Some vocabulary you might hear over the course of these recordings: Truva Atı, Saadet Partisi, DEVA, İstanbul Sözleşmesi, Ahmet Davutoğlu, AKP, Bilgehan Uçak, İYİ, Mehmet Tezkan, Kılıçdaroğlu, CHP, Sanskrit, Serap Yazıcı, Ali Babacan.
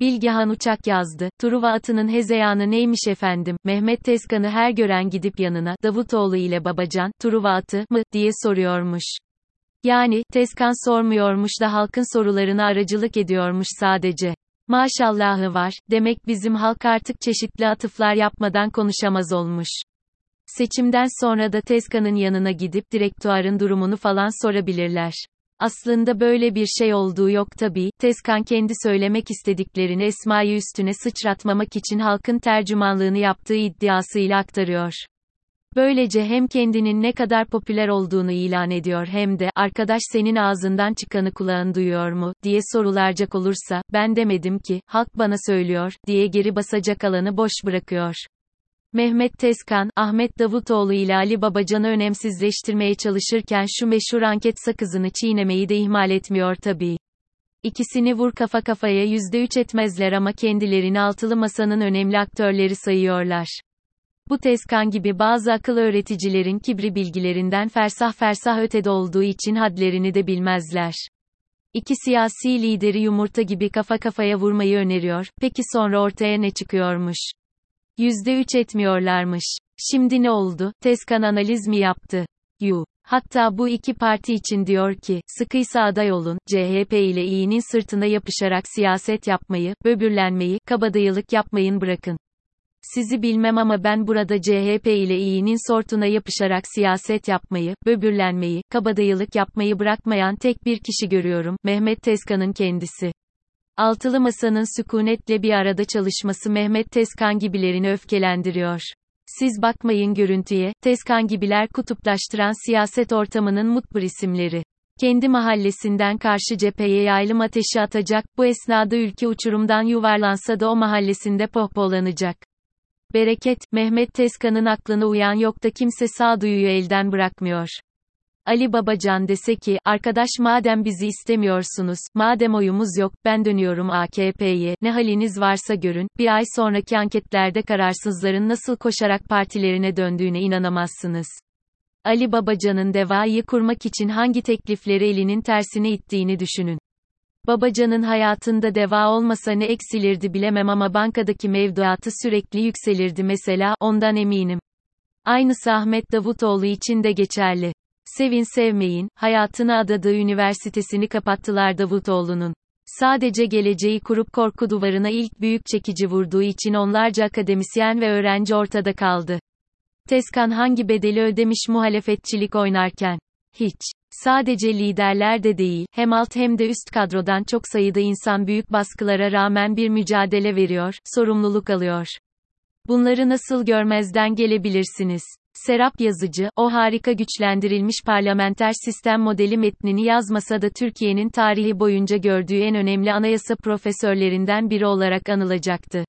Bilgehan Uçak yazdı. Truva Atı'nın hezeyanı neymiş efendim? Mehmet Tezkan'ı her gören gidip yanına, Davutoğlu ile Babacan, Truva Atı mı, diye soruyormuş. Yani, Tezkan sormuyormuş da halkın sorularına aracılık ediyormuş sadece. Maşallahı var, demek bizim halk artık çeşitli atıflar yapmadan konuşamaz olmuş. Seçimden sonra da Tezkan'ın yanına gidip direktörün durumunu falan sorabilirler. Aslında böyle bir şey olduğu yok tabii. Tezkan kendi söylemek istediklerini Esma'yı üstüne sıçratmamak için halkın tercümanlığını yaptığı iddiasıyla aktarıyor. Böylece hem kendinin ne kadar popüler olduğunu ilan ediyor hem de, "Arkadaş senin ağzından çıkanı kulağın duyuyor mu?" diye sorularcak olursa, "Ben demedim ki, halk bana söylüyor," diye geri basacak alanı boş bırakıyor. Mehmet Tezkan, Ahmet Davutoğlu ile Ali Babacan'ı önemsizleştirmeye çalışırken şu meşhur anket sakızını çiğnemeyi de ihmal etmiyor tabii. İkisini vur kafa kafaya %3 etmezler ama kendilerini altılı masanın önemli aktörleri sayıyorlar. Bu Tezkan gibi bazı akıl öğreticilerin kibri bilgilerinden fersah fersah ötede olduğu için hadlerini de bilmezler. İki siyasi lideri yumurta gibi kafa kafaya vurmayı öneriyor, peki sonra ortaya ne çıkıyormuş? %3 etmiyorlarmış. Şimdi ne oldu? Tezkan analiz mi yaptı? Hatta bu iki parti için diyor ki, sıkıysa aday olun, CHP ile İYİ'nin sırtına yapışarak siyaset yapmayı, böbürlenmeyi, kabadayılık yapmayın bırakın. Sizi bilmem ama ben burada CHP ile İYİ'nin sırtına yapışarak siyaset yapmayı, böbürlenmeyi, kabadayılık yapmayı bırakmayan tek bir kişi görüyorum, Mehmet Tezkan'ın kendisi. Altılı masanın sükunetle bir arada çalışması Mehmet Tezkan gibilerini öfkelendiriyor. Siz bakmayın görüntüye, Tezkan gibiler kutuplaştıran siyaset ortamının mutbir isimleri. Kendi mahallesinden karşı cepheye yaylım ateşi atacak, bu esnada ülke uçurumdan yuvarlansa da o mahallesinde pohpolanacak. Bereket, Mehmet Tezkan'ın aklına uyan yok da kimse sağduyuyu elden bırakmıyor. Ali Babacan dese ki, "Arkadaş madem bizi istemiyorsunuz, madem oyumuz yok, ben dönüyorum AKP'ye, ne haliniz varsa görün," bir ay sonraki anketlerde kararsızların nasıl koşarak partilerine döndüğüne inanamazsınız. Ali Babacan'ın DEVA'yı kurmak için hangi teklifleri elinin tersine ittiğini düşünün. Babacan'ın hayatında DEVA olmasa ne eksilirdi bilemem ama bankadaki mevduatı sürekli yükselirdi mesela, ondan eminim. Aynısı Ahmet Davutoğlu için de geçerli. Sevin sevmeyin, hayatına adadığı üniversitesini kapattılar Davutoğlu'nun. Sadece geleceği kurup korku duvarına ilk büyük çekici vurduğu için onlarca akademisyen ve öğrenci ortada kaldı. Tezkan hangi bedeli ödemiş muhalefetçilik oynarken? Hiç. Sadece liderler de değil, hem alt hem de üst kadrodan çok sayıda insan büyük baskılara rağmen bir mücadele veriyor, sorumluluk alıyor. Bunları nasıl görmezden gelebilirsiniz? Serap Yazıcı, o harika güçlendirilmiş parlamenter sistem modeli metnini yazmasa da Türkiye'nin tarihi boyunca gördüğü en önemli anayasa profesörlerinden biri olarak anılacaktı.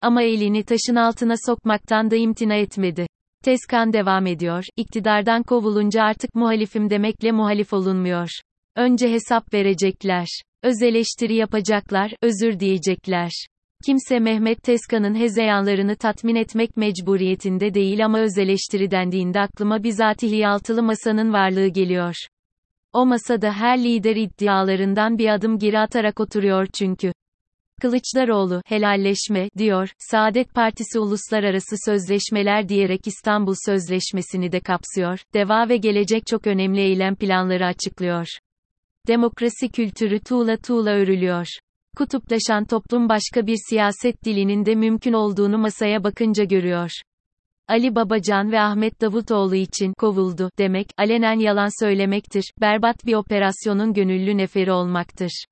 Ama elini taşın altına sokmaktan da imtina etmedi. Tezkan devam ediyor, "İktidardan kovulunca artık muhalifim demekle muhalif olunmuyor. Önce hesap verecekler. Öz eleştiri yapacaklar, özür diyecekler." Kimse Mehmet Tezkan'ın hezeyanlarını tatmin etmek mecburiyetinde değil ama öz eleştiri dendiğinde aklıma bizatihi altılı masanın varlığı geliyor. O masada her lider iddialarından bir adım geri atarak oturuyor çünkü. Kılıçdaroğlu, "Helalleşme," diyor, Saadet Partisi uluslararası sözleşmeler diyerek İstanbul Sözleşmesi'ni de kapsıyor, DEVA ve gelecek çok önemli eylem planları açıklıyor. Demokrasi kültürü tuğla tuğla örülüyor. Kutuplaşan toplum başka bir siyaset dilinin de mümkün olduğunu masaya bakınca görüyor. Ali Babacan ve Ahmet Davutoğlu için "kovuldu" demek, alenen yalan söylemektir, berbat bir operasyonun gönüllü neferi olmaktır.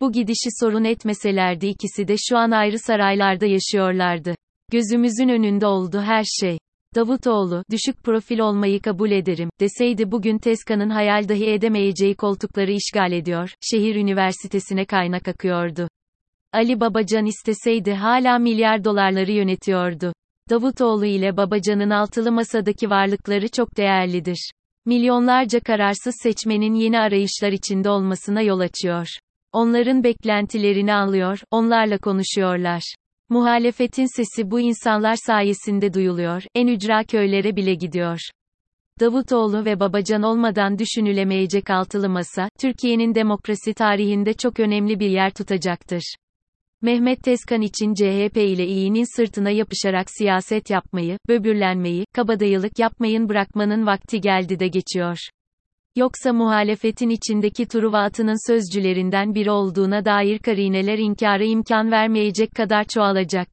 Bu gidişi sorun etmeselerdi ikisi de şu an ayrı saraylarda yaşıyorlardı. Gözümüzün önünde oldu her şey. Davutoğlu, "Düşük profil olmayı kabul ederim," deseydi bugün Tezkan'ın hayal dahi edemeyeceği koltukları işgal ediyor, şehir üniversitesine kaynak akıyordu. Ali Babacan isteseydi hala milyar dolarları yönetiyordu. Davutoğlu ile Babacan'ın altılı masadaki varlıkları çok değerlidir. Milyonlarca kararsız seçmenin yeni arayışlar içinde olmasına yol açıyor. Onların beklentilerini anlıyor, onlarla konuşuyorlar. Muhalefetin sesi bu insanlar sayesinde duyuluyor, en ücra köylere bile gidiyor. Davutoğlu ve Babacan olmadan düşünülemeyecek altılı masa, Türkiye'nin demokrasi tarihinde çok önemli bir yer tutacaktır. Mehmet Tezkan için CHP ile iyinin sırtına yapışarak siyaset yapmayı, böbürlenmeyi, kabadayılık yapmayın bırakmanın vakti geldi de geçiyor. Yoksa muhalefetin içindeki Truva Atı'nın sözcülerinden biri olduğuna dair karineler inkara imkan vermeyecek kadar çoğalacak.